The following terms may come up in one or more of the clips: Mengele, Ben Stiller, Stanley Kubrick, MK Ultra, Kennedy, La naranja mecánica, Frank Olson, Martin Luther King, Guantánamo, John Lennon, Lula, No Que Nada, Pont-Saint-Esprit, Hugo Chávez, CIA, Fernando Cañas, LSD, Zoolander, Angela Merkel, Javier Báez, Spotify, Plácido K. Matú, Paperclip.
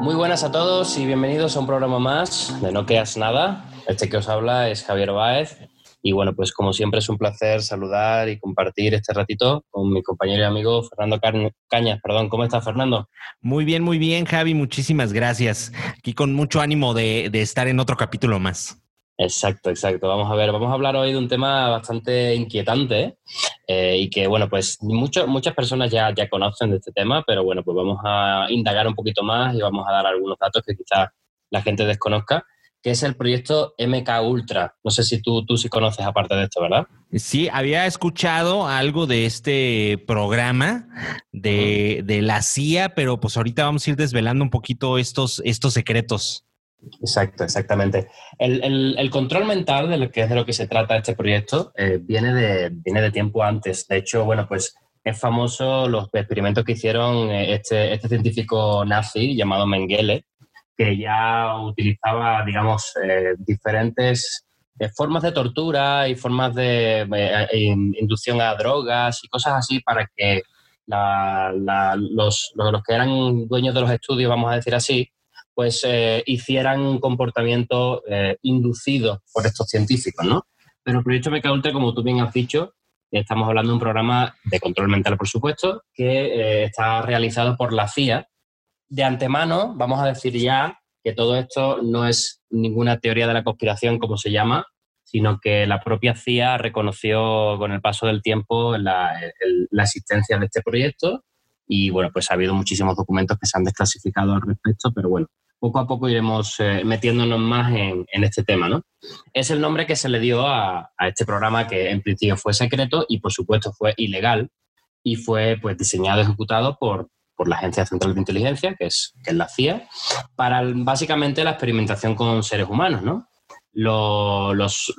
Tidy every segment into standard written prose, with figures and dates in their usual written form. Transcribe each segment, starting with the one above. Muy buenas a todos y bienvenidos a un programa más de No Que Nada. Este que os habla es Javier Báez y bueno, pues como siempre es un placer saludar y compartir este ratito con mi compañero y amigo Fernando Cañas. ¿Cómo estás, Fernando? Muy bien, Javi. Muchísimas gracias. Aquí con mucho ánimo de estar en otro capítulo más. Exacto. Vamos a hablar hoy de un tema bastante inquietante y que, bueno, pues muchas personas ya conocen de este tema, pero bueno, pues vamos a indagar un poquito más y vamos a dar algunos datos que quizás la gente desconozca, que es el proyecto MK Ultra. No sé si tú sí conoces aparte de esto, ¿verdad? Sí, había escuchado algo de este programa de la CIA, pero pues ahorita vamos a ir desvelando un poquito estos secretos. Exacto, exactamente. El control mental de lo que se trata este proyecto viene de tiempo antes. De hecho, bueno, pues es famoso los experimentos que hicieron este científico nazi llamado Mengele, que ya utilizaba, digamos, diferentes formas de tortura y formas de inducción a drogas y cosas así para que los que eran dueños de los estudios, vamos a decir así, pues hicieran comportamientos inducidos por estos científicos, ¿no? Pero el proyecto MK Ultra, como tú bien has dicho, estamos hablando de un programa de control mental, por supuesto, que está realizado por la CIA. De antemano, vamos a decir ya que todo esto no es ninguna teoría de la conspiración, como se llama, sino que la propia CIA reconoció con el paso del tiempo la existencia de este proyecto. Y bueno, pues ha habido muchísimos documentos que se han desclasificado al respecto, pero bueno, poco a poco iremos metiéndonos más en este tema, ¿no? Es el nombre que se le dio a este programa que en principio fue secreto y por supuesto fue ilegal y fue pues diseñado y ejecutado por la Agencia Central de Inteligencia, que es la CIA, para básicamente la experimentación con seres humanos, ¿no? Los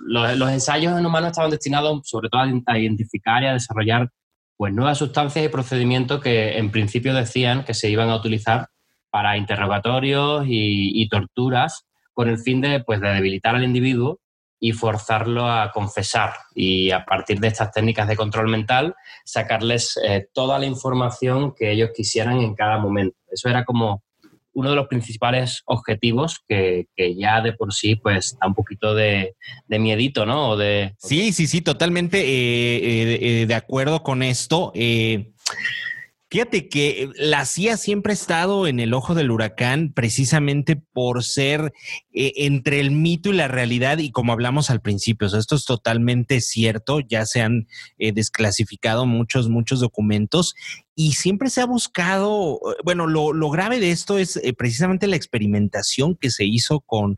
ensayos en humanos estaban destinados sobre todo a identificar y a desarrollar pues nuevas sustancias y procedimientos que en principio decían que se iban a utilizar para interrogatorios y torturas con el fin de debilitar al individuo y forzarlo a confesar y a partir de estas técnicas de control mental sacarles toda la información que ellos quisieran en cada momento. Eso era como uno de los principales objetivos que ya de por sí pues da un poquito de miedito, ¿no? Sí, totalmente de acuerdo con esto. Fíjate que la CIA siempre ha estado en el ojo del huracán precisamente por ser entre el mito y la realidad y como hablamos al principio, o sea, esto es totalmente cierto, ya se han desclasificado muchos documentos y siempre se ha buscado, bueno, lo grave de esto es precisamente la experimentación que se hizo con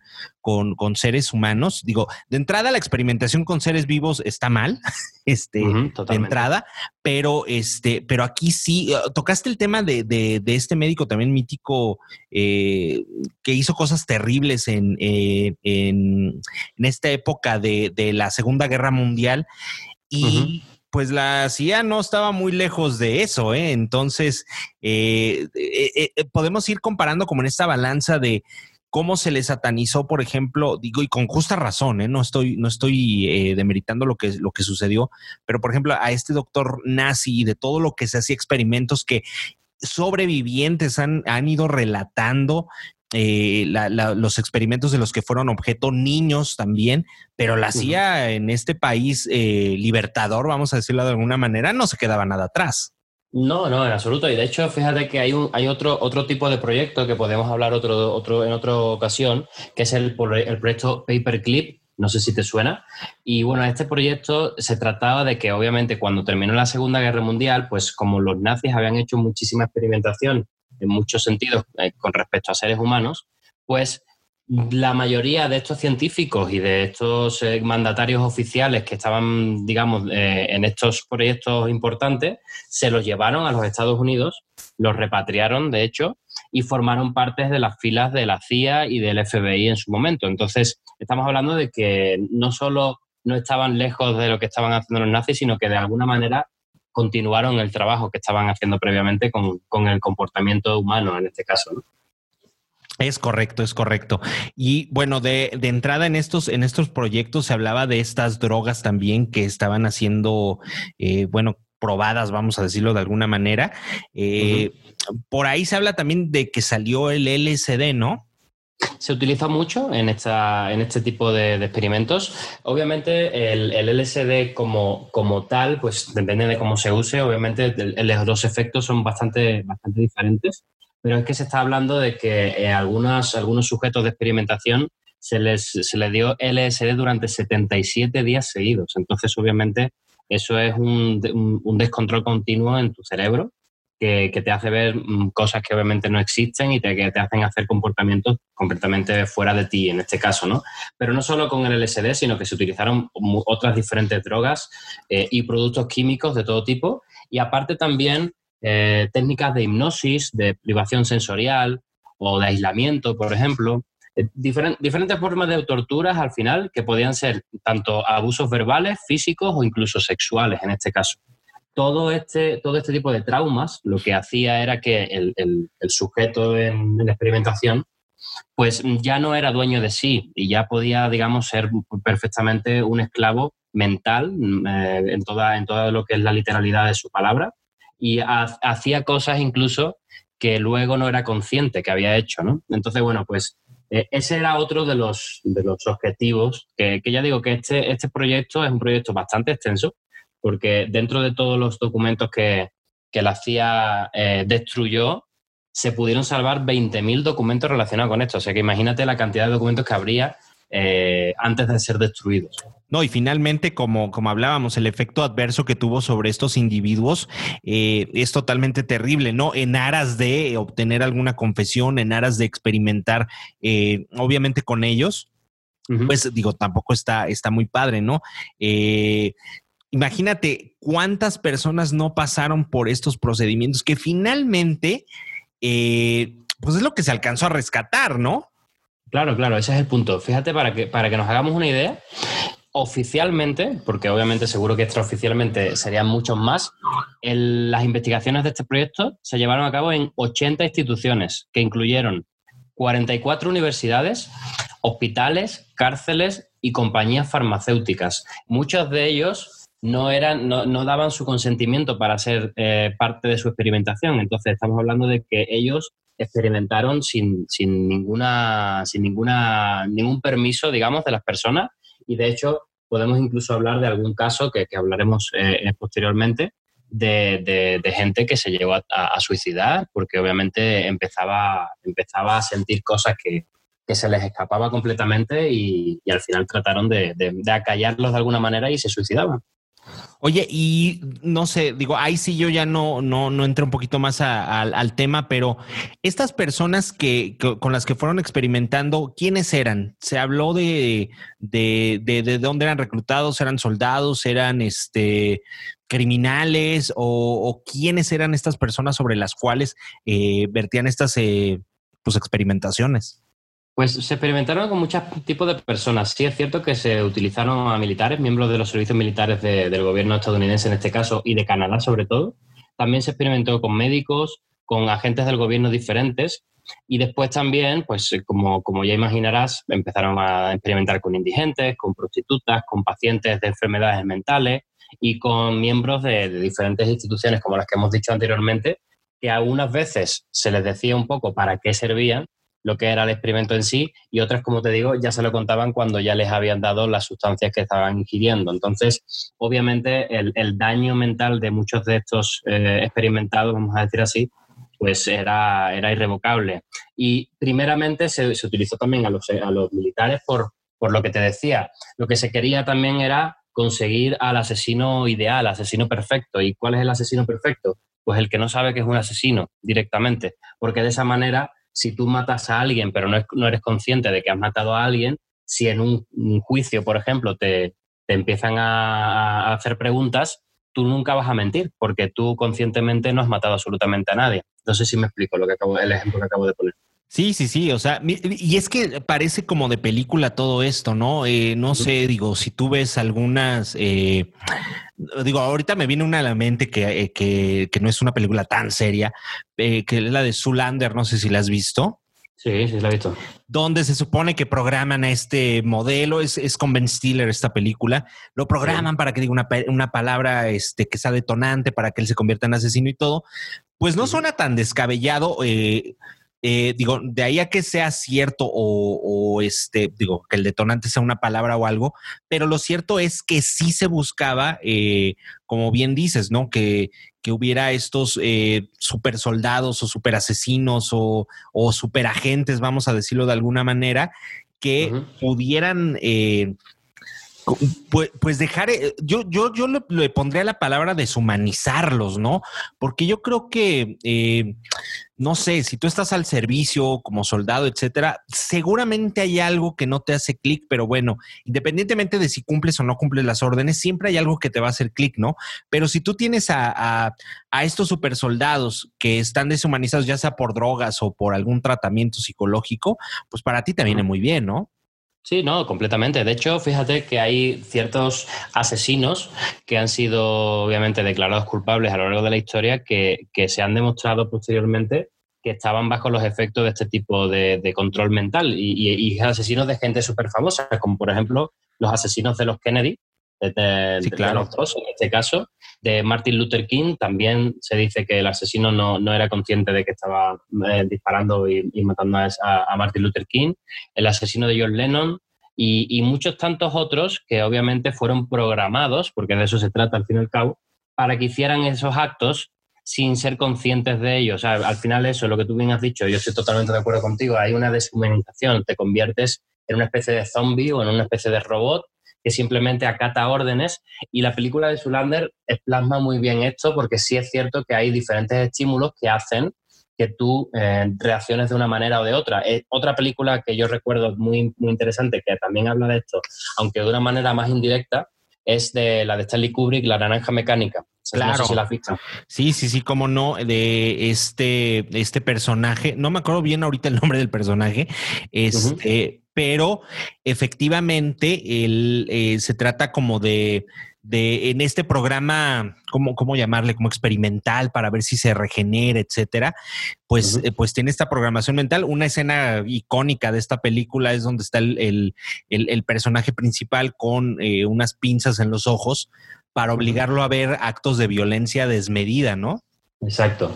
seres humanos. Digo, de entrada la experimentación con seres vivos está mal, de entrada, pero aquí sí, tocaste el tema de este médico también mítico que hizo cosas terribles en esta época de la Segunda Guerra Mundial y pues la CIA no estaba muy lejos de eso, ¿eh? Entonces podemos ir comparando como en esta balanza de cómo se le satanizó, por ejemplo, digo, y con justa razón, ¿eh? No estoy demeritando lo que sucedió, pero por ejemplo a este doctor nazi y de todo lo que se hacía, experimentos que sobrevivientes han ido relatando, los experimentos de los que fueron objeto niños también, pero la CIA en este país libertador, vamos a decirlo de alguna manera, no se quedaba nada atrás. No, en absoluto. Y de hecho, fíjate que hay otro tipo de proyecto que podemos hablar en otra ocasión, que es el proyecto Paperclip. No sé si te suena. Y bueno, este proyecto se trataba de que obviamente cuando terminó la Segunda Guerra Mundial, pues como los nazis habían hecho muchísima experimentación en muchos sentidos con respecto a seres humanos, pues la mayoría de estos científicos y de estos mandatarios oficiales que estaban, digamos, en estos proyectos importantes, se los llevaron a los Estados Unidos, los repatriaron, de hecho, y formaron partes de las filas de la CIA y del FBI en su momento. Entonces, estamos hablando de que no solo no estaban lejos de lo que estaban haciendo los nazis, sino que de alguna manera continuaron el trabajo que estaban haciendo previamente con el comportamiento humano en este caso, ¿no? Es correcto. Y bueno, de entrada en estos proyectos se hablaba de estas drogas también que estaban haciendo, probadas, vamos a decirlo de alguna manera. Por ahí se habla también de que salió el LSD, ¿no? Se utiliza mucho en este tipo de experimentos. Obviamente el LSD como tal, pues depende de cómo se use. Obviamente los dos efectos son bastante diferentes, pero es que se está hablando de que algunos sujetos de experimentación se les dio LSD durante 77 días seguidos. Entonces, obviamente, eso es un descontrol continuo en tu cerebro que te hace ver cosas que obviamente no existen y que te hacen hacer comportamientos completamente fuera de ti, en este caso, ¿no? Pero no solo con el LSD, sino que se utilizaron otras diferentes drogas y productos químicos de todo tipo, y aparte también técnicas de hipnosis, de privación sensorial o de aislamiento, por ejemplo. Diferentes formas de torturas al final, que podían ser tanto abusos verbales, físicos o incluso sexuales en este caso. Todo este tipo de traumas lo que hacía era que el sujeto en la experimentación pues ya no era dueño de sí y ya podía, digamos, ser perfectamente un esclavo mental en toda lo que es la literalidad de su palabra, y hacía cosas incluso que luego no era consciente que había hecho, ¿no? Entonces, bueno, pues ese era otro de los objetivos, que ya digo que este proyecto es un proyecto bastante extenso, porque dentro de todos los documentos que la CIA destruyó, se pudieron salvar 20.000 documentos relacionados con esto. O sea que imagínate la cantidad de documentos que habría antes de ser destruidos. No, y finalmente, como hablábamos, el efecto adverso que tuvo sobre estos individuos es totalmente terrible, ¿no? En aras de obtener alguna confesión, en aras de experimentar, obviamente, con ellos, pues digo, tampoco está muy padre, ¿no? Imagínate cuántas personas no pasaron por estos procedimientos que finalmente, pues es lo que se alcanzó a rescatar, ¿no? Claro, ese es el punto. Fíjate, para que nos hagamos una idea, oficialmente, porque obviamente seguro que extraoficialmente serían muchos más, las investigaciones de este proyecto se llevaron a cabo en 80 instituciones, que incluyeron 44 universidades, hospitales, cárceles y compañías farmacéuticas. Muchos de ellos no daban su consentimiento para ser parte de su experimentación. Entonces estamos hablando de que ellos experimentaron sin ningún permiso, digamos, de las personas. Y de hecho podemos incluso hablar de algún caso que hablaremos posteriormente de gente que se llegó a suicidar porque obviamente empezaba a sentir cosas que se les escapaba completamente y al final trataron de acallarlos de alguna manera y se suicidaban. Oye, y no sé, digo, ahí sí yo ya no entré un poquito más al tema, pero estas personas que con las que fueron experimentando, ¿quiénes eran? Se habló de dónde eran reclutados, eran soldados, eran criminales, o quiénes eran estas personas sobre las cuales vertían estas pues experimentaciones. Pues se experimentaron con muchos tipos de personas. Sí es cierto que se utilizaron a militares, miembros de los servicios militares del gobierno estadounidense en este caso, y de Canadá sobre todo. También se experimentó con médicos, con agentes del gobierno diferentes, y después también, pues como ya imaginarás, empezaron a experimentar con indigentes, con prostitutas, con pacientes de enfermedades mentales y con miembros de diferentes instituciones como las que hemos dicho anteriormente, que algunas veces se les decía un poco para qué servían, lo que era el experimento en sí, y otras, como te digo, ya se lo contaban cuando ya les habían dado las sustancias que estaban ingiriendo. Entonces, obviamente, el daño mental de muchos de estos experimentados, vamos a decir así, pues era irrevocable. Y primeramente se utilizó también a los militares por lo que te decía. Lo que se quería también era conseguir al asesino ideal, asesino perfecto. ¿Y cuál es el asesino perfecto? Pues el que no sabe que es un asesino directamente, porque de esa manera, si tú matas a alguien pero no eres consciente de que has matado a alguien, si en un juicio, por ejemplo, te empiezan a hacer preguntas, tú nunca vas a mentir porque tú conscientemente no has matado absolutamente a nadie. No sé si me explico el ejemplo que acabo de poner. Sí, o sea, y es que parece como de película todo esto, ¿no? No sé, digo, si tú ves algunas, digo, ahorita me viene una a la mente que no es una película tan seria, que es la de Zoolander, no sé si la has visto. Sí, sí la he visto. Donde se supone que programan a este modelo, es con Ben Stiller esta película, lo programan para que diga una palabra que sea detonante, para que él se convierta en asesino y todo. Pues no suena tan descabellado, digo, de ahí a que sea cierto o que el detonante sea una palabra o algo, pero lo cierto es que sí se buscaba, como bien dices, ¿no? Que hubiera estos super soldados o super asesinos o super agentes, vamos a decirlo de alguna manera, que pudieran... Pues dejar, yo le pondría la palabra deshumanizarlos, ¿no? Porque yo creo que, no sé, si tú estás al servicio como soldado, etcétera, seguramente hay algo que no te hace clic, pero bueno, independientemente de si cumples o no cumples las órdenes, siempre hay algo que te va a hacer clic, ¿no? Pero si tú tienes a estos supersoldados que están deshumanizados, ya sea por drogas o por algún tratamiento psicológico, pues para ti te viene muy bien, ¿no? Sí, no, completamente. De hecho, fíjate que hay ciertos asesinos que han sido obviamente declarados culpables a lo largo de la historia que se han demostrado posteriormente que estaban bajo los efectos de este tipo de control mental y asesinos de gente súper famosa, como por ejemplo los asesinos de los Kennedy, sí, claro, de los dos en este caso, de Martin Luther King. También se dice que el asesino no era consciente de que estaba disparando y matando a Martin Luther King, el asesino de John Lennon y muchos tantos otros que obviamente fueron programados, porque de eso se trata al fin y al cabo, para que hicieran esos actos sin ser conscientes de ellos. O sea, al final eso, lo que tú bien has dicho, yo estoy totalmente de acuerdo contigo, hay una deshumanización, te conviertes en una especie de zombie o en una especie de robot que simplemente acata órdenes, y la película de Zoolander plasma muy bien esto, porque sí es cierto que hay diferentes estímulos que hacen que tú reacciones de una manera o de otra. Otra película que yo recuerdo muy, muy interesante, que también habla de esto, aunque de una manera más indirecta, es de la de Stanley Kubrick, La naranja mecánica. Claro. No sé si la has visto. Sí, cómo no, de este personaje, no me acuerdo bien ahorita el nombre del personaje, pero efectivamente él se trata como de en este programa, ¿cómo llamarle? Como experimental para ver si se regenera, etcétera. Pues, pues tiene esta programación mental. Una escena icónica de esta película es donde está el personaje principal con unas pinzas en los ojos para obligarlo a ver actos de violencia desmedida, ¿no? Exacto.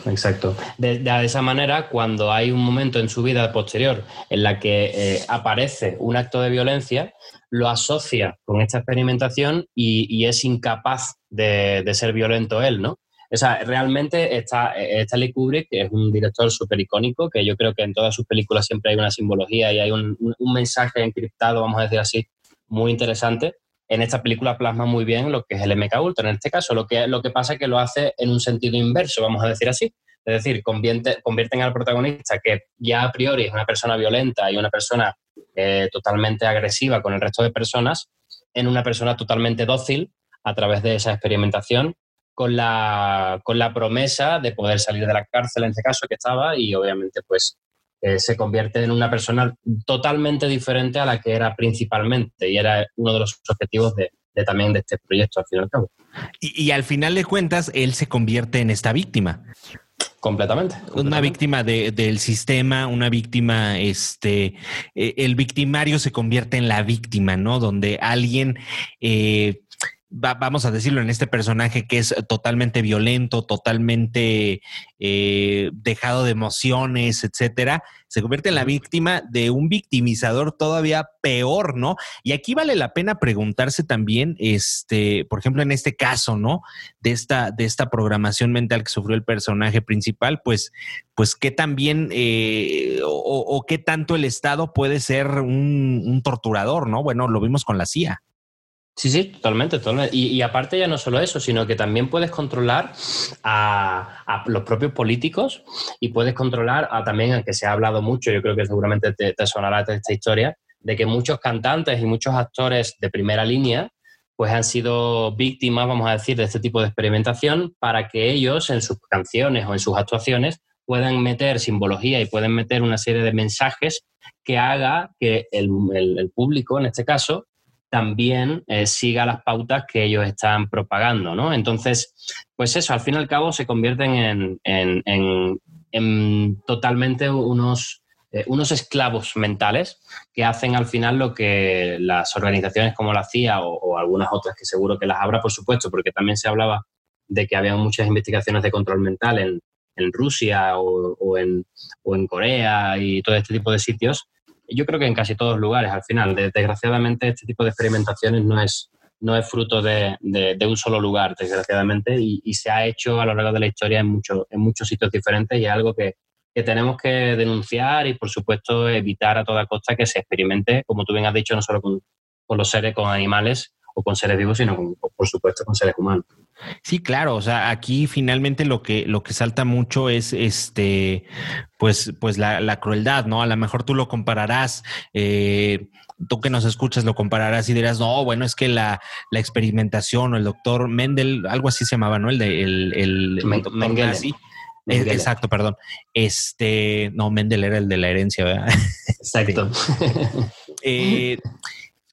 De esa manera, cuando hay un momento en su vida posterior en la que aparece un acto de violencia, lo asocia con esta experimentación y es incapaz de ser violento él, ¿no? O sea, realmente Stanley Kubrick es un director súper icónico, que yo creo que en todas sus películas siempre hay una simbología y hay un mensaje encriptado, vamos a decir así, muy interesante. En esta película plasma muy bien lo que es el MK Ultra, en este caso. Lo que pasa es que lo hace en un sentido inverso, vamos a decir así. Es decir, convierten al protagonista, que ya a priori es una persona violenta y una persona totalmente agresiva con el resto de personas, en una persona totalmente dócil a través de esa experimentación, con la promesa de poder salir de la cárcel, en este caso, que estaba, y obviamente pues... se convierte en una persona totalmente diferente a la que era principalmente, y era uno de los objetivos también de este proyecto, al fin y al cabo. Y al final de cuentas, él se convierte en esta víctima. Completamente. Una víctima del sistema, una víctima, el victimario se convierte en la víctima, ¿no? Donde alguien... vamos a decirlo, en este personaje que es totalmente violento, totalmente dejado de emociones, etcétera, se convierte en la víctima de un victimizador todavía peor, ¿no? Y aquí vale la pena preguntarse también, por ejemplo, en este caso, ¿no? De esta programación mental que sufrió el personaje principal, pues qué también o qué tanto el Estado puede ser un torturador, ¿no? Bueno, lo vimos con la CIA. Sí, totalmente. Y aparte ya no solo eso, sino que también puedes controlar a los propios políticos y puedes controlar también, que se ha hablado mucho, yo creo que seguramente te sonará esta historia, de que muchos cantantes y muchos actores de primera línea pues han sido víctimas, vamos a decir, de este tipo de experimentación, para que ellos en sus canciones o en sus actuaciones puedan meter simbología y pueden meter una serie de mensajes que haga que el público, en este caso, también siga las pautas que ellos están propagando, ¿no? Entonces, pues eso, al fin y al cabo se convierten en totalmente unos unos esclavos mentales que hacen al final lo que las organizaciones como la CIA o algunas otras que seguro que las habrá, por supuesto, porque también se hablaba de que había muchas investigaciones de control mental en Rusia o en Corea y todo este tipo de sitios. Yo creo que en casi todos lugares, al final. Desgraciadamente, este tipo de experimentaciones no es fruto de un solo lugar, desgraciadamente, y se ha hecho a lo largo de la historia en muchos sitios diferentes, y es algo que tenemos que denunciar y, por supuesto, evitar a toda costa que se experimente, como tú bien has dicho, no solo con los seres, con animales o con seres vivos, sino por supuesto con seres humanos. Sí, claro, o sea, aquí finalmente lo que salta mucho es pues la crueldad, ¿no? A lo mejor tú lo compararás, tú que nos escuchas lo compararás y dirás, no, bueno, es que la experimentación o el doctor Mendel, algo así se llamaba, ¿no? El doctor Mengele. Nazi. Mengele. Exacto, perdón. No, Mendel era el de la herencia, ¿verdad? Exacto.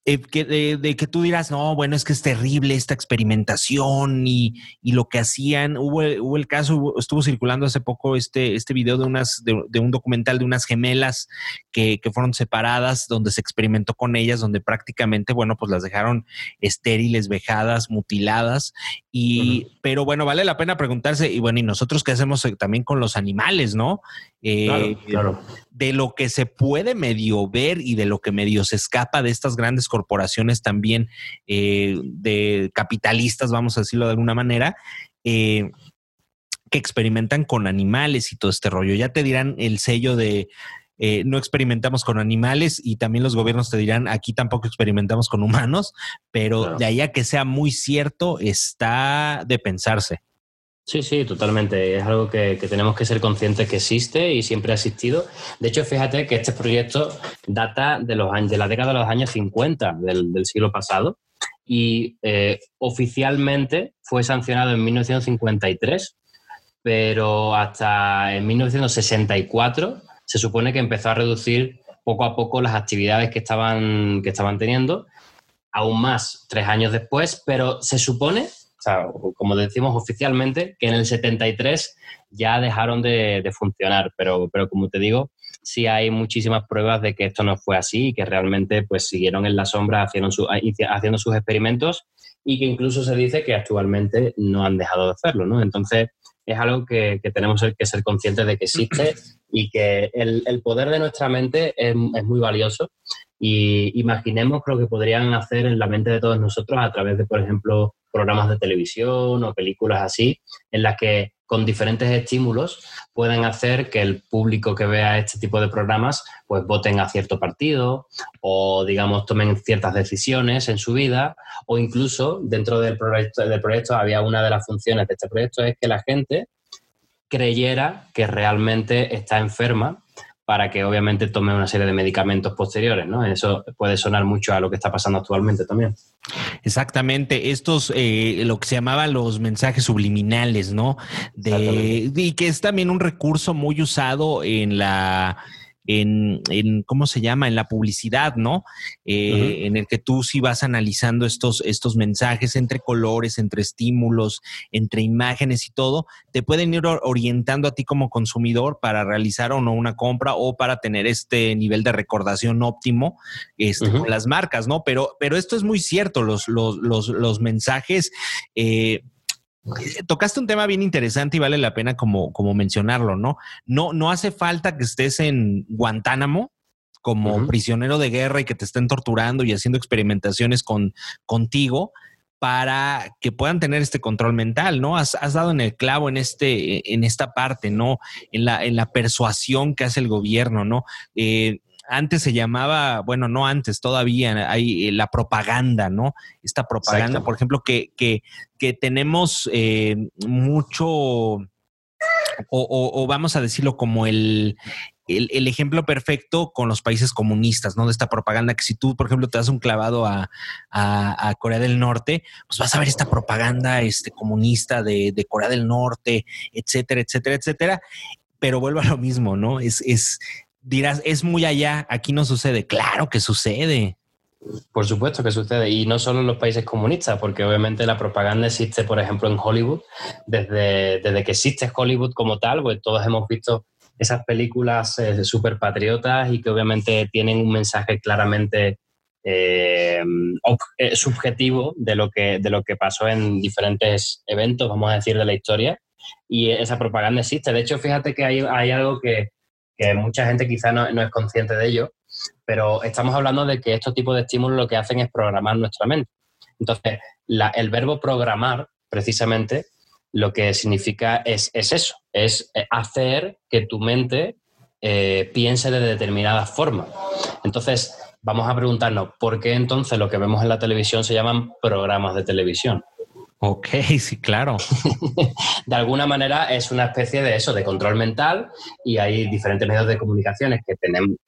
Que tú dirás, no, bueno, es que es terrible esta experimentación y lo que hacían. Hubo el caso, estuvo circulando hace poco este video de un documental de unas gemelas que fueron separadas, donde se experimentó con ellas, donde prácticamente, bueno, pues las dejaron estériles, vejadas, mutiladas. Y, uh-huh. Pero bueno, vale la pena preguntarse, y bueno, ¿y nosotros qué hacemos también con los animales, no? Claro. De lo que se puede medio ver y de lo que medio se escapa de estas grandes corporaciones también de capitalistas, vamos a decirlo de alguna manera, que experimentan con animales y todo este rollo. Ya te dirán el sello de no experimentamos con animales, y también los gobiernos te dirán aquí tampoco experimentamos con humanos, pero claro, de ahí a que sea muy cierto está de pensarse. Sí, totalmente. Es algo que tenemos que ser conscientes que existe y siempre ha existido. De hecho, fíjate que este proyecto data de la década de los años 50 del siglo pasado y oficialmente fue sancionado en 1953, pero hasta en 1964 se supone que empezó a reducir poco a poco las actividades que estaban teniendo, aún más 3 años después, pero se supone, o sea, como decimos oficialmente, que en el 73 ya dejaron de funcionar, pero como te digo, sí hay muchísimas pruebas de que esto no fue así y que realmente pues siguieron en la sombra haciendo sus experimentos, y que incluso se dice que actualmente no han dejado de hacerlo, ¿no? Entonces es algo que tenemos que ser conscientes de que existe y que el poder de nuestra mente es muy valioso, y imaginemos lo que podrían hacer en la mente de todos nosotros a través de, por ejemplo, programas de televisión o películas así, en las que con diferentes estímulos pueden hacer que el público que vea este tipo de programas pues voten a cierto partido o, digamos, tomen ciertas decisiones en su vida, o incluso dentro del proyecto había una de las funciones de este proyecto es que la gente creyera que realmente está enferma para que obviamente tome una serie de medicamentos posteriores, ¿no? Eso puede sonar mucho a lo que está pasando actualmente también. Exactamente, estos lo que se llamaba los mensajes subliminales, ¿no? Y que es también un recurso muy usado en la ¿cómo se llama? En la publicidad, ¿no? Uh-huh. En el que tú sí vas analizando estos mensajes entre colores, entre estímulos, entre imágenes y todo, te pueden ir orientando a ti como consumidor para realizar o no una compra o para tener este nivel de recordación óptimo uh-huh. con las marcas, ¿no? Pero esto es muy cierto, los mensajes... Tocaste un tema bien interesante y vale la pena como mencionarlo, ¿no? No hace falta que estés en Guantánamo como uh-huh. prisionero de guerra y que te estén torturando y haciendo experimentaciones contigo para que puedan tener este control mental, ¿no? Has dado en el clavo en esta parte, ¿no? En la persuasión que hace el gobierno, ¿no? Antes se llamaba, bueno, no antes, todavía hay la propaganda, ¿no? Esta propaganda, por ejemplo, que tenemos mucho, o vamos a decirlo como el ejemplo perfecto con los países comunistas, ¿no? De esta propaganda que si tú, por ejemplo, te das un clavado a Corea del Norte, pues vas a ver esta propaganda comunista de Corea del Norte, etcétera, etcétera, etcétera. Pero vuelvo a lo mismo, ¿no? Dirás, es muy allá, aquí no sucede. Claro que sucede. Por supuesto que sucede. Y no solo en los países comunistas, porque obviamente la propaganda existe, por ejemplo, en Hollywood. Desde que existe Hollywood como tal, pues todos hemos visto esas películas súper patriotas y que obviamente tienen un mensaje claramente subjetivo de lo que pasó en diferentes eventos, vamos a decir, de la historia. Y esa propaganda existe. De hecho, fíjate que hay algo que mucha gente quizá no es consciente de ello, pero estamos hablando de que estos tipos de estímulos lo que hacen es programar nuestra mente. Entonces, el verbo programar, precisamente, lo que significa es eso, es hacer que tu mente piense de determinada forma. Entonces, vamos a preguntarnos, ¿por qué entonces lo que vemos en la televisión se llaman programas de televisión? Ok, sí, claro. De alguna manera es una especie de eso, de control mental, y hay diferentes medios de comunicaciones que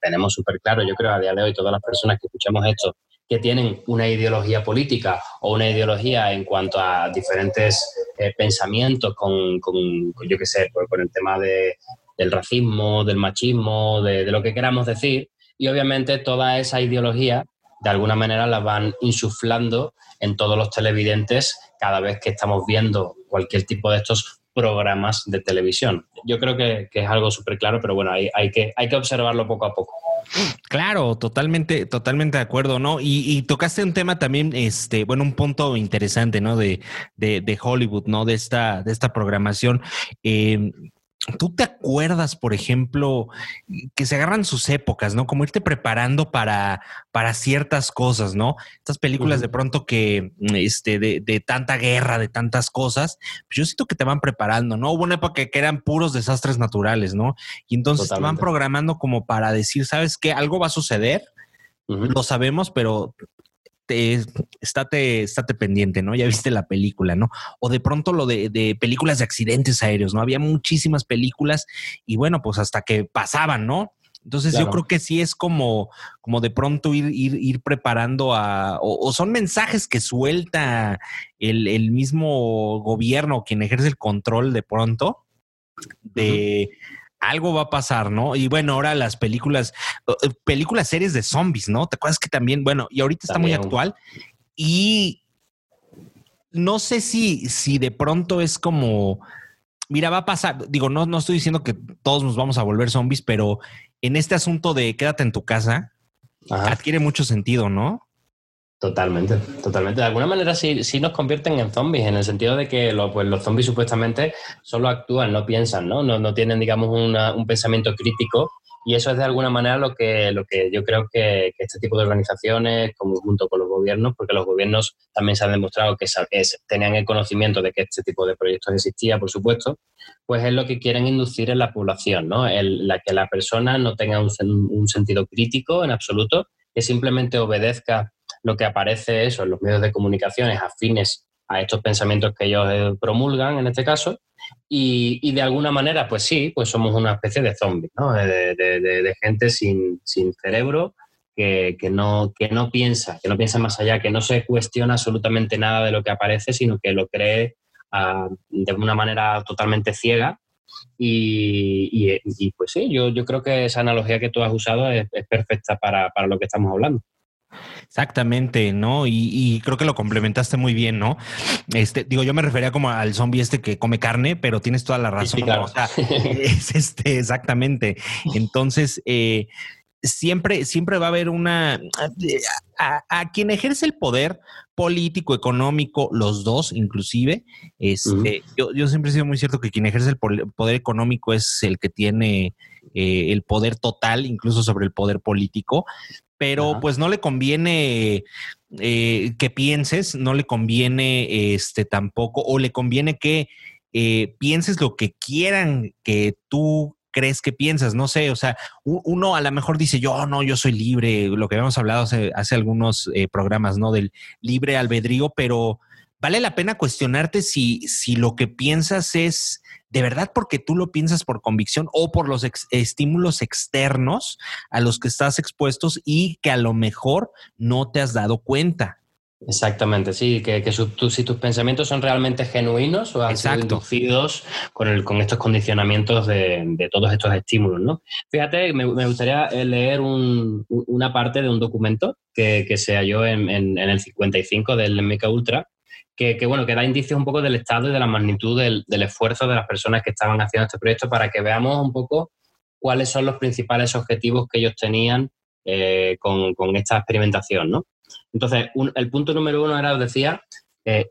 tenemos súper claro, yo creo, a día de hoy, todas las personas que escuchamos esto, que tienen una ideología política o una ideología en cuanto a diferentes pensamientos con yo qué sé, con el tema del racismo, del machismo, de lo que queramos decir, y obviamente toda esa ideología de alguna manera la van insuflando en todos los televidentes cada vez que estamos viendo cualquier tipo de estos programas de televisión. Yo creo que es algo súper claro, pero bueno, hay que observarlo poco a poco. Claro, totalmente de acuerdo, ¿no? Y tocaste un tema también, bueno, un punto interesante, ¿no? De Hollywood, ¿no? De esta programación. ¿Tú te acuerdas, por ejemplo, que se agarran sus épocas, ¿no? Como irte preparando para ciertas cosas, ¿no? Estas películas de pronto que, de tanta guerra, de tantas cosas, pues yo siento que te van preparando, ¿no? Hubo una época que eran puros desastres naturales, ¿no? Y entonces te van programando como para decir, ¿sabes qué? Algo va a suceder, lo sabemos, pero... Estate pendiente, ¿no? Ya viste la película, ¿no? O de pronto lo de películas de accidentes aéreos, ¿no? Había muchísimas películas y bueno, pues hasta que pasaban, ¿no? Entonces claro. Yo creo que sí es como de pronto ir preparando o son mensajes que suelta el mismo gobierno, quien ejerce el control de pronto de... Algo va a pasar, ¿no? Y bueno, ahora las películas, series de zombies, ¿no? ¿Te acuerdas que también, bueno, y ahorita también está muy actual? Y no sé si de pronto es como, mira, va a pasar, digo, no estoy diciendo que todos nos vamos a volver zombies, pero en este asunto de quédate en tu casa, adquiere mucho sentido, ¿no? Totalmente. De alguna manera sí nos convierten en zombies, en el sentido de que los zombies supuestamente solo actúan, no piensan, ¿no? No tienen, digamos, un pensamiento crítico, y eso es de alguna manera lo que yo creo que este tipo de organizaciones, como junto con los gobiernos, porque los gobiernos también se han demostrado que tenían el conocimiento de que este tipo de proyectos existía, por supuesto, pues es lo que quieren inducir en la población, ¿no? La que la persona no tenga un sentido crítico en absoluto, que simplemente obedezca lo que aparece eso en los medios de comunicaciones afines a estos pensamientos que ellos promulgan, en este caso, y de alguna manera, pues sí, pues somos una especie de zombies, ¿no? De gente sin cerebro que no piensa, más allá, que no se cuestiona absolutamente nada de lo que aparece, sino que lo cree de una manera totalmente ciega. Y pues sí, yo creo que esa analogía que tú has usado es perfecta para lo que estamos hablando. Exactamente, ¿no? Y creo que lo complementaste muy bien, ¿no? Digo, yo me refería como al zombie que come carne, pero tienes toda la razón, sí, claro. ¿No? O sea, exactamente. Entonces, siempre va a haber una... A quien ejerce el poder político, económico, los dos inclusive, yo siempre he sido muy cierto que quien ejerce el poder económico es el que tiene el poder total, incluso sobre el poder político, pero pues no le conviene que pienses, no le conviene tampoco, o le conviene que pienses lo que quieran que tú crees que piensas, no sé, o sea, uno a lo mejor dice, yo soy libre, lo que habíamos hablado hace algunos programas, ¿no? Del libre albedrío, pero vale la pena cuestionarte si lo que piensas es de verdad porque tú lo piensas por convicción o por los estímulos externos a los que estás expuestos y que a lo mejor no te has dado cuenta. Exactamente, sí, si tus pensamientos son realmente genuinos o han sido inducidos con estos condicionamientos de todos estos estímulos, ¿no? Fíjate, me gustaría leer una parte de un documento que se halló en el 55 del MK Ultra, que da indicios un poco del estado y de la magnitud del esfuerzo de las personas que estaban haciendo este proyecto, para que veamos un poco cuáles son los principales objetivos que ellos tenían con esta experimentación, ¿no? Entonces, el punto número uno era, os decía,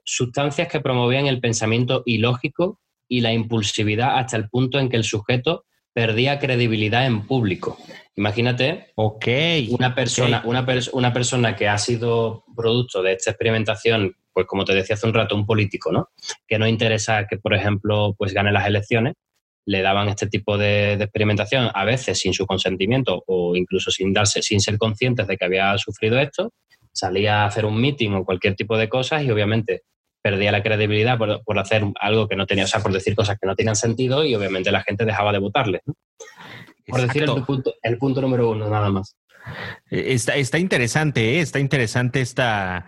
sustancias que promovían el pensamiento ilógico y la impulsividad hasta el punto en que el sujeto perdía credibilidad en público. Imagínate, una persona que ha sido producto de esta experimentación, pues como te decía hace un rato, un político, ¿no? Que no interesa que, por ejemplo, pues gane las elecciones, le daban este tipo de experimentación, a veces sin su consentimiento o incluso sin ser conscientes de que había sufrido esto, salía a hacer un meeting o cualquier tipo de cosas y obviamente perdía la credibilidad por hacer algo que no tenía, o sea, por decir cosas que no tenían sentido y obviamente la gente dejaba de votarle, ¿no? Por decir el punto número uno, nada más. Está interesante, ¿eh? Está interesante esta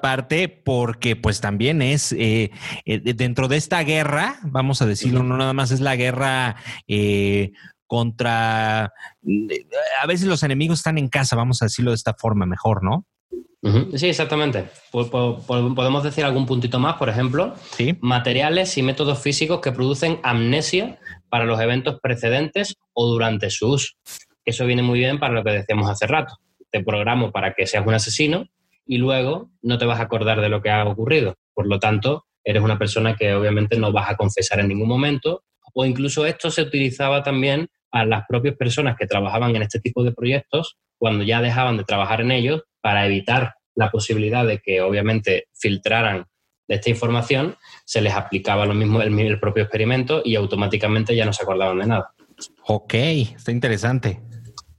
parte porque pues también es dentro de esta guerra, vamos a decirlo, no nada más es la guerra contra... A veces los enemigos están en casa, vamos a decirlo de esta forma mejor, ¿no? Uh-huh. Sí, exactamente. Podemos decir algún puntito más, por ejemplo, ¿sí? Materiales y métodos físicos que producen amnesia para los eventos precedentes o durante su uso. Eso viene muy bien para lo que decíamos hace rato. Te programo para que seas un asesino y luego no te vas a acordar de lo que ha ocurrido. Por lo tanto, eres una persona que obviamente no vas a confesar en ningún momento. O incluso esto se utilizaba también a las propias personas que trabajaban en este tipo de proyectos cuando ya dejaban de trabajar en ellos para evitar la posibilidad de que obviamente filtraran esta información, se les aplicaba lo mismo el propio experimento y automáticamente ya no se acordaban de nada. Ok, está interesante.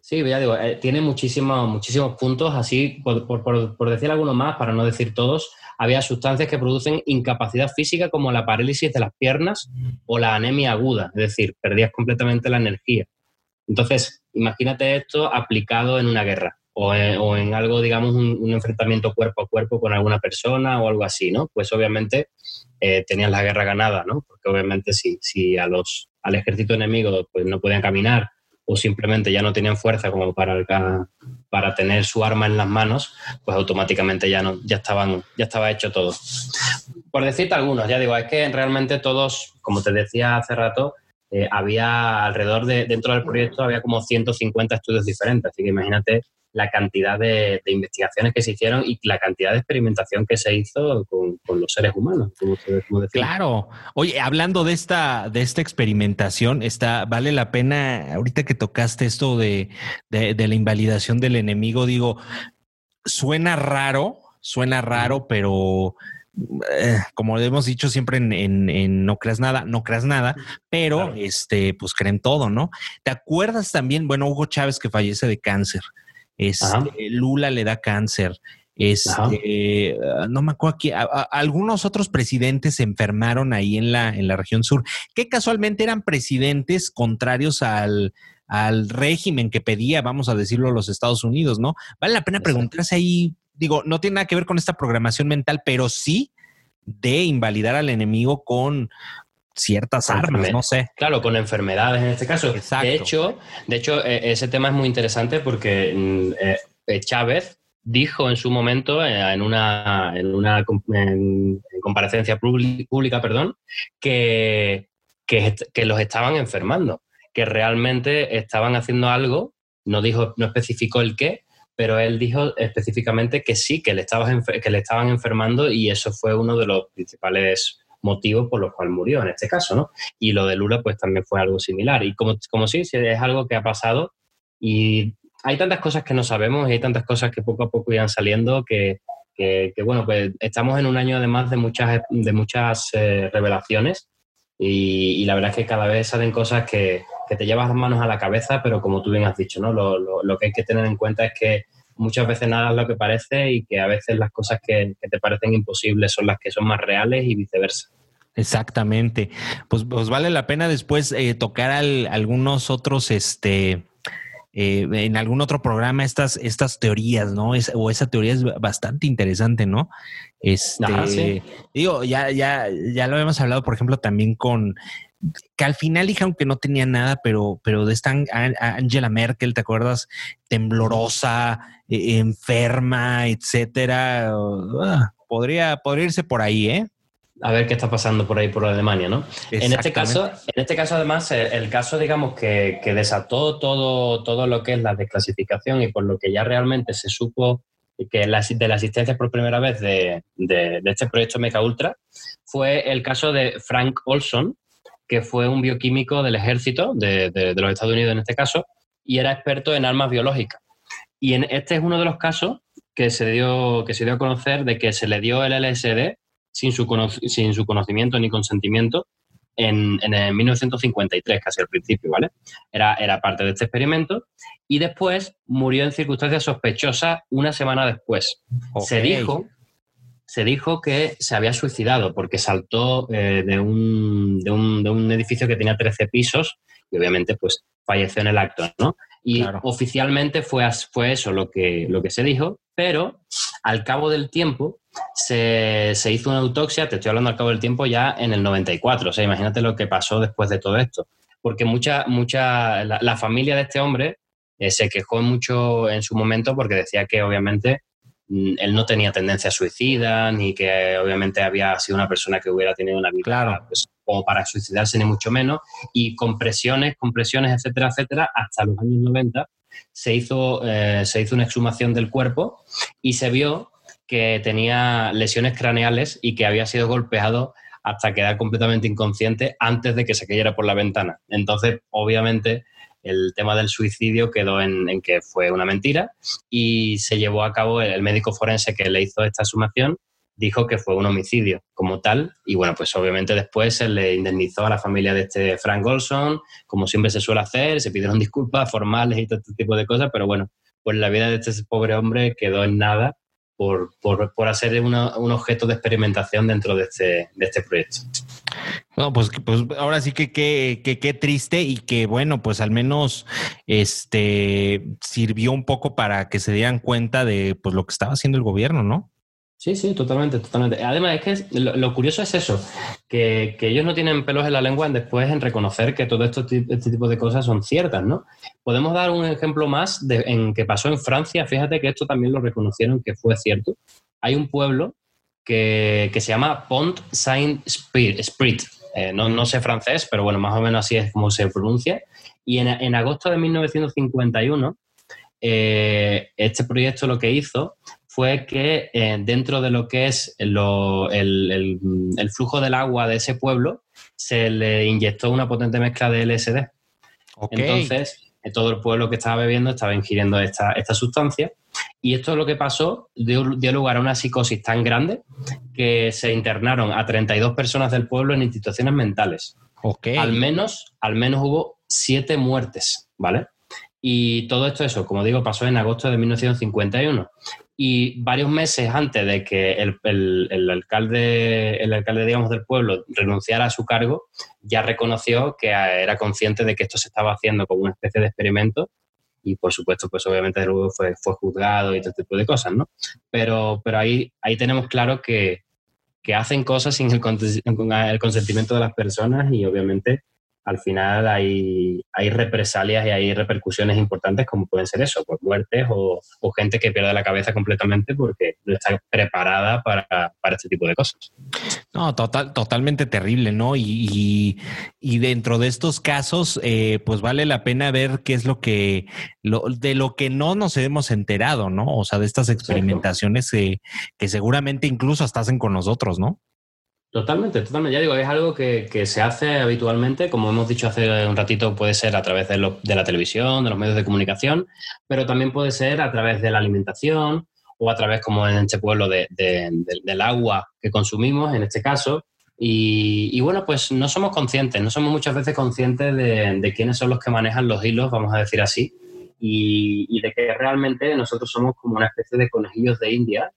Sí, ya digo, tiene muchísimos puntos, así por decir algunos más, para no decir todos, había sustancias que producen incapacidad física como la parálisis de las piernas o la anemia aguda, es decir, perdías completamente la energía. Entonces, imagínate esto aplicado en una guerra o en algo, digamos, un enfrentamiento cuerpo a cuerpo con alguna persona o algo así, ¿no? Pues obviamente tenías la guerra ganada, ¿no? Porque obviamente si al ejército enemigo pues no podían caminar o simplemente ya no tenían fuerza como para tener su arma en las manos, pues automáticamente ya estaba hecho todo. Por decirte algunos, ya digo, es que realmente todos, como te decía hace rato, había dentro del proyecto había como 150 estudios diferentes, así que imagínate la cantidad de investigaciones que se hicieron y la cantidad de experimentación que se hizo con los seres humanos, como decía. Claro. Oye, hablando de esta experimentación, vale la pena, ahorita que tocaste esto de la invalidación del enemigo, digo, suena raro, pero... como hemos dicho siempre en No Creas Nada, pero claro, pues creen todo, ¿no? ¿Te acuerdas también? Bueno, Hugo Chávez, que fallece de cáncer, Lula le da cáncer, no me acuerdo aquí, algunos otros presidentes se enfermaron ahí en la región sur, que casualmente eran presidentes contrarios al régimen que pedía, vamos a decirlo, los Estados Unidos, ¿no? Vale la pena preguntarse ahí. Digo, no tiene nada que ver con esta programación mental, pero sí de invalidar al enemigo con ciertas armas, no sé. Claro, con enfermedades en este caso. Exacto. De hecho, ese tema es muy interesante porque Chávez dijo en su momento, en comparecencia pública, que los estaban enfermando, que realmente estaban haciendo algo, no especificó el qué, pero él dijo específicamente que sí, que le estaban enfermando y eso fue uno de los principales motivos por los cuales murió en este caso, ¿no? Y lo de Lula pues también fue algo similar. Y como sí, es algo que ha pasado y hay tantas cosas que no sabemos y hay tantas cosas que poco a poco irán saliendo que bueno, pues estamos en un año además de muchas revelaciones y la verdad es que cada vez salen cosas que te llevas las manos a la cabeza, pero como tú bien has dicho, ¿no? Lo que hay que tener en cuenta es que muchas veces nada es lo que parece y que a veces las cosas que te parecen imposibles son las que son más reales y viceversa. Exactamente. Pues vale la pena después tocar algunos otros... en algún otro programa estas teorías, ¿no? Esa teoría es bastante interesante, ¿no? Sí. Digo, ya lo habíamos hablado, por ejemplo, también con... que al final, hija, aunque no tenía nada, pero de esta Angela Merkel, ¿te acuerdas? Temblorosa, enferma, etcétera. Podría irse por ahí, ¿eh? a ver qué está pasando por ahí, por Alemania, ¿no? En este caso, además, el caso, digamos, que desató todo lo que es la desclasificación y por lo que ya realmente se supo que de la existencia por primera vez de este proyecto MK Ultra, fue el caso de Frank Olson, que fue un bioquímico del ejército de los Estados Unidos en este caso, y era experto en armas biológicas. Y este es uno de los casos que se dio a conocer de que se le dio el LSD sin su conocimiento ni consentimiento en 1953, casi al principio, ¿vale? Era parte de este experimento y después murió en circunstancias sospechosas una semana después. Okay. Se dijo que se había suicidado porque saltó de un edificio que tenía 13 pisos y obviamente pues falleció en el acto, ¿no? Y claro, oficialmente fue eso lo que se dijo, pero al cabo del tiempo se hizo una autopsia, te estoy hablando al cabo del tiempo ya en el 94, o sea, imagínate lo que pasó después de todo esto, porque la familia de este hombre se quejó mucho en su momento porque decía que obviamente él no tenía tendencia a suicida ni que obviamente había sido una persona que hubiera tenido una vida, claro, pues, como para suicidarse ni mucho menos, y con presiones, etcétera, etcétera, hasta los años 90 se hizo una exhumación del cuerpo y se vio que tenía lesiones craneales y que había sido golpeado hasta quedar completamente inconsciente antes de que se cayera por la ventana. Entonces, obviamente, el tema del suicidio quedó en que fue una mentira y se llevó a cabo el médico forense que le hizo esta exhumación, dijo que fue un homicidio como tal y bueno, pues obviamente después se le indemnizó a la familia de este Frank Olson, como siempre se suele hacer, se pidieron disculpas formales y todo este tipo de cosas, pero bueno, pues la vida de este pobre hombre quedó en nada por hacer un objeto de experimentación dentro de este proyecto. No, pues ahora sí que triste y que bueno, pues al menos sirvió un poco para que se dieran cuenta de pues lo que estaba haciendo el gobierno, ¿no? Sí, totalmente. Además, es que lo curioso es eso, que ellos no tienen pelos en la lengua en reconocer que todo este tipo de cosas son ciertas, ¿no? Podemos dar un ejemplo más en que pasó en Francia. Fíjate que esto también lo reconocieron que fue cierto. Hay un pueblo que se llama Pont-Saint-Esprit. No sé francés, pero bueno, más o menos así es como se pronuncia. Y en agosto de 1951, este proyecto lo que hizo fue que dentro de lo que es el flujo del agua de ese pueblo se le inyectó una potente mezcla de LSD. Okay. Entonces, todo el pueblo que estaba bebiendo estaba ingiriendo esta sustancia y esto es lo que pasó, dio lugar a una psicosis tan grande que se internaron a 32 personas del pueblo en instituciones mentales. Okay. Al menos hubo 7 muertes, ¿vale? Y todo esto, eso, como digo, pasó en agosto de 1951. Y varios meses antes de que el alcalde, digamos, del pueblo renunciara a su cargo, ya reconoció que era consciente de que esto se estaba haciendo como una especie de experimento y, por supuesto, pues obviamente luego fue juzgado y todo tipo de cosas, ¿no? Pero ahí tenemos claro que hacen cosas sin el consentimiento de las personas y, obviamente, al final hay represalias y hay repercusiones importantes como pueden ser eso, pues muertes o gente que pierde la cabeza completamente porque no está preparada para este tipo de cosas. No, totalmente terrible, ¿no? Y dentro de estos casos, pues vale la pena ver qué es de lo que no nos hemos enterado, ¿no? O sea, de estas experimentaciones que seguramente incluso hasta hacen con nosotros, ¿no? Totalmente. Ya digo, es algo que se hace habitualmente, como hemos dicho hace un ratito, puede ser a través de la televisión, de los medios de comunicación, pero también puede ser a través de la alimentación o a través, como en este pueblo, del agua que consumimos, en este caso. Y bueno, pues no somos muchas veces conscientes de quiénes son los que manejan los hilos, vamos a decir así, y de que realmente nosotros somos como una especie de conejillos de India,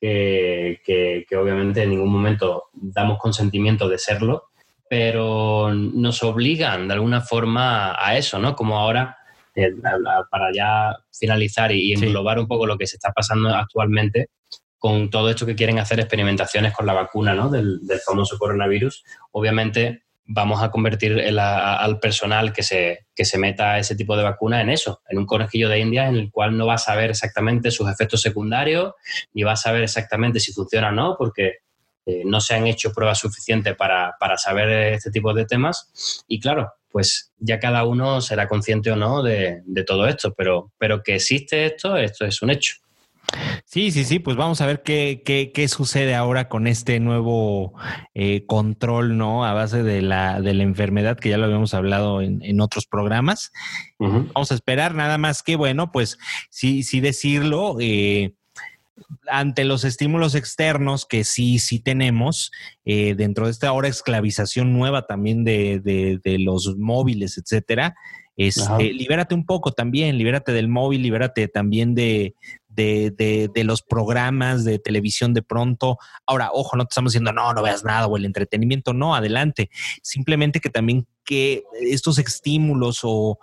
que obviamente en ningún momento damos consentimiento de serlo, pero nos obligan de alguna forma a eso, ¿no? Como ahora, para ya finalizar y englobar un poco lo que se está pasando actualmente con todo esto que quieren hacer experimentaciones con la vacuna, ¿no? del famoso coronavirus, obviamente vamos a convertir al personal que se meta a ese tipo de vacuna en eso, en un conejillo de India en el cual no va a saber exactamente sus efectos secundarios ni va a saber exactamente si funciona o no, porque no se han hecho pruebas suficientes para saber este tipo de temas. Y claro, pues ya cada uno será consciente o no de todo esto, pero que existe esto es un hecho. Sí, pues vamos a ver qué sucede ahora con este nuevo control, ¿no? A base de la enfermedad, que ya lo habíamos hablado en otros programas. Uh-huh. Vamos a esperar, nada más que, bueno, pues sí decirlo, ante los estímulos externos que sí tenemos, dentro de esta ahora esclavización nueva también de los móviles, etcétera, libérate un poco también, libérate del móvil, libérate también de los programas de televisión de pronto. Ahora, ojo, no te estamos diciendo, no veas nada, o el entretenimiento, no, adelante. Simplemente que también que estos estímulos o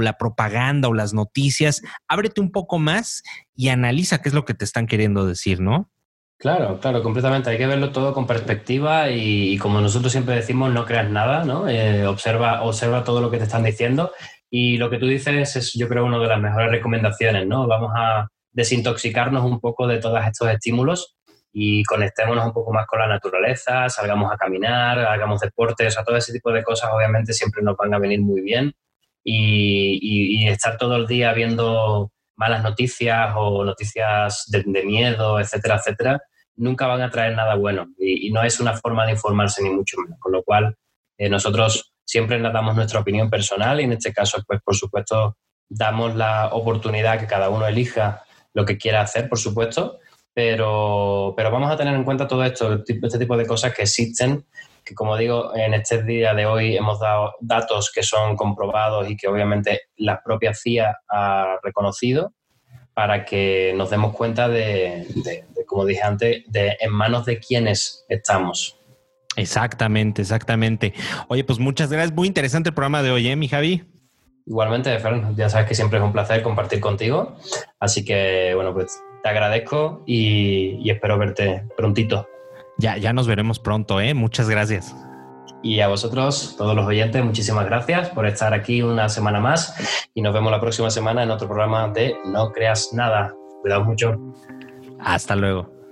la propaganda o las noticias, ábrete un poco más y analiza qué es lo que te están queriendo decir, ¿no? Claro, completamente. Hay que verlo todo con perspectiva y como nosotros siempre decimos, no creas nada, ¿no? Observa todo lo que te están diciendo, y lo que tú dices es, yo creo, una de las mejores recomendaciones, ¿no? Vamos a desintoxicarnos un poco de todos estos estímulos y conectémonos un poco más con la naturaleza, salgamos a caminar, hagamos deportes, o sea, todo ese tipo de cosas obviamente siempre nos van a venir muy bien, y estar todo el día viendo malas noticias o noticias de miedo, etcétera, etcétera, nunca van a traer nada bueno, y no es una forma de informarse ni mucho menos, con lo cual nosotros siempre le damos nuestra opinión personal, y en este caso, pues por supuesto, damos la oportunidad que cada uno elija lo que quiera hacer, por supuesto, pero vamos a tener en cuenta todo esto, este tipo de cosas que existen, que como digo, en este día de hoy hemos dado datos que son comprobados y que obviamente la propia CIA ha reconocido, para que nos demos cuenta de como dije antes, de en manos de quiénes estamos. Exactamente. Oye, pues muchas gracias. Muy interesante el programa de hoy, mi Javi. Igualmente, Fernando, ya sabes que siempre es un placer compartir contigo, así que bueno, pues te agradezco y espero verte prontito. Ya nos veremos pronto, muchas gracias. Y a vosotros, todos los oyentes, muchísimas gracias por estar aquí una semana más, y nos vemos la próxima semana en otro programa de No Creas Nada. Cuidaos mucho. Hasta luego.